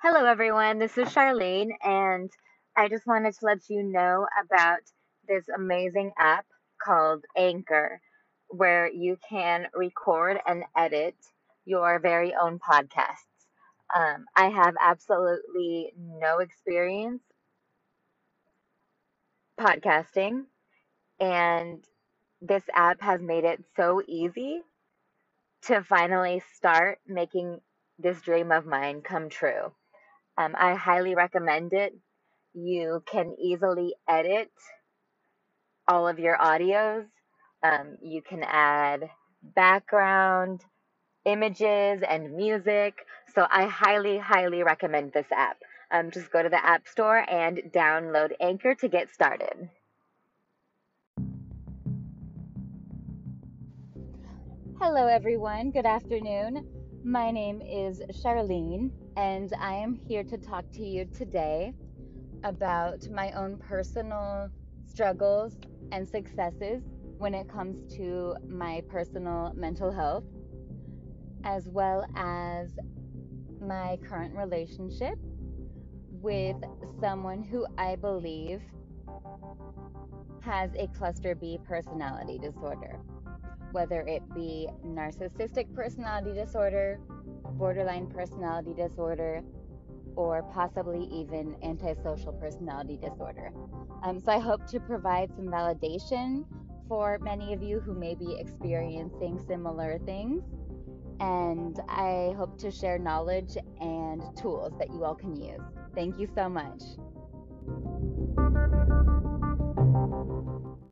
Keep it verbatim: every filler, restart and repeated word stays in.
Hello, everyone. This is Charlene, and I just wanted to let you know about this amazing app called Anchor, where you can record and edit your very own podcasts. Um, I have absolutely no experience podcasting, and this app has made it so easy to finally start making this dream of mine come true. Um, I highly recommend it. You can easily edit all of your audios. Um, you can add background, images, and music. So I highly, highly recommend this app. Um, just go to the App Store and download Anchor to get started. Hello, everyone. Good afternoon. My name is Charlene, and I am here to talk to you today about my own personal struggles and successes when it comes to my personal mental health, as well as my current relationship with someone who I believe has a cluster B personality disorder. Whether it be narcissistic personality disorder, borderline personality disorder, or possibly even antisocial personality disorder. Um, so I hope to provide some validation for many of you who may be experiencing similar things. And I hope to share knowledge and tools that you all can use. Thank you so much.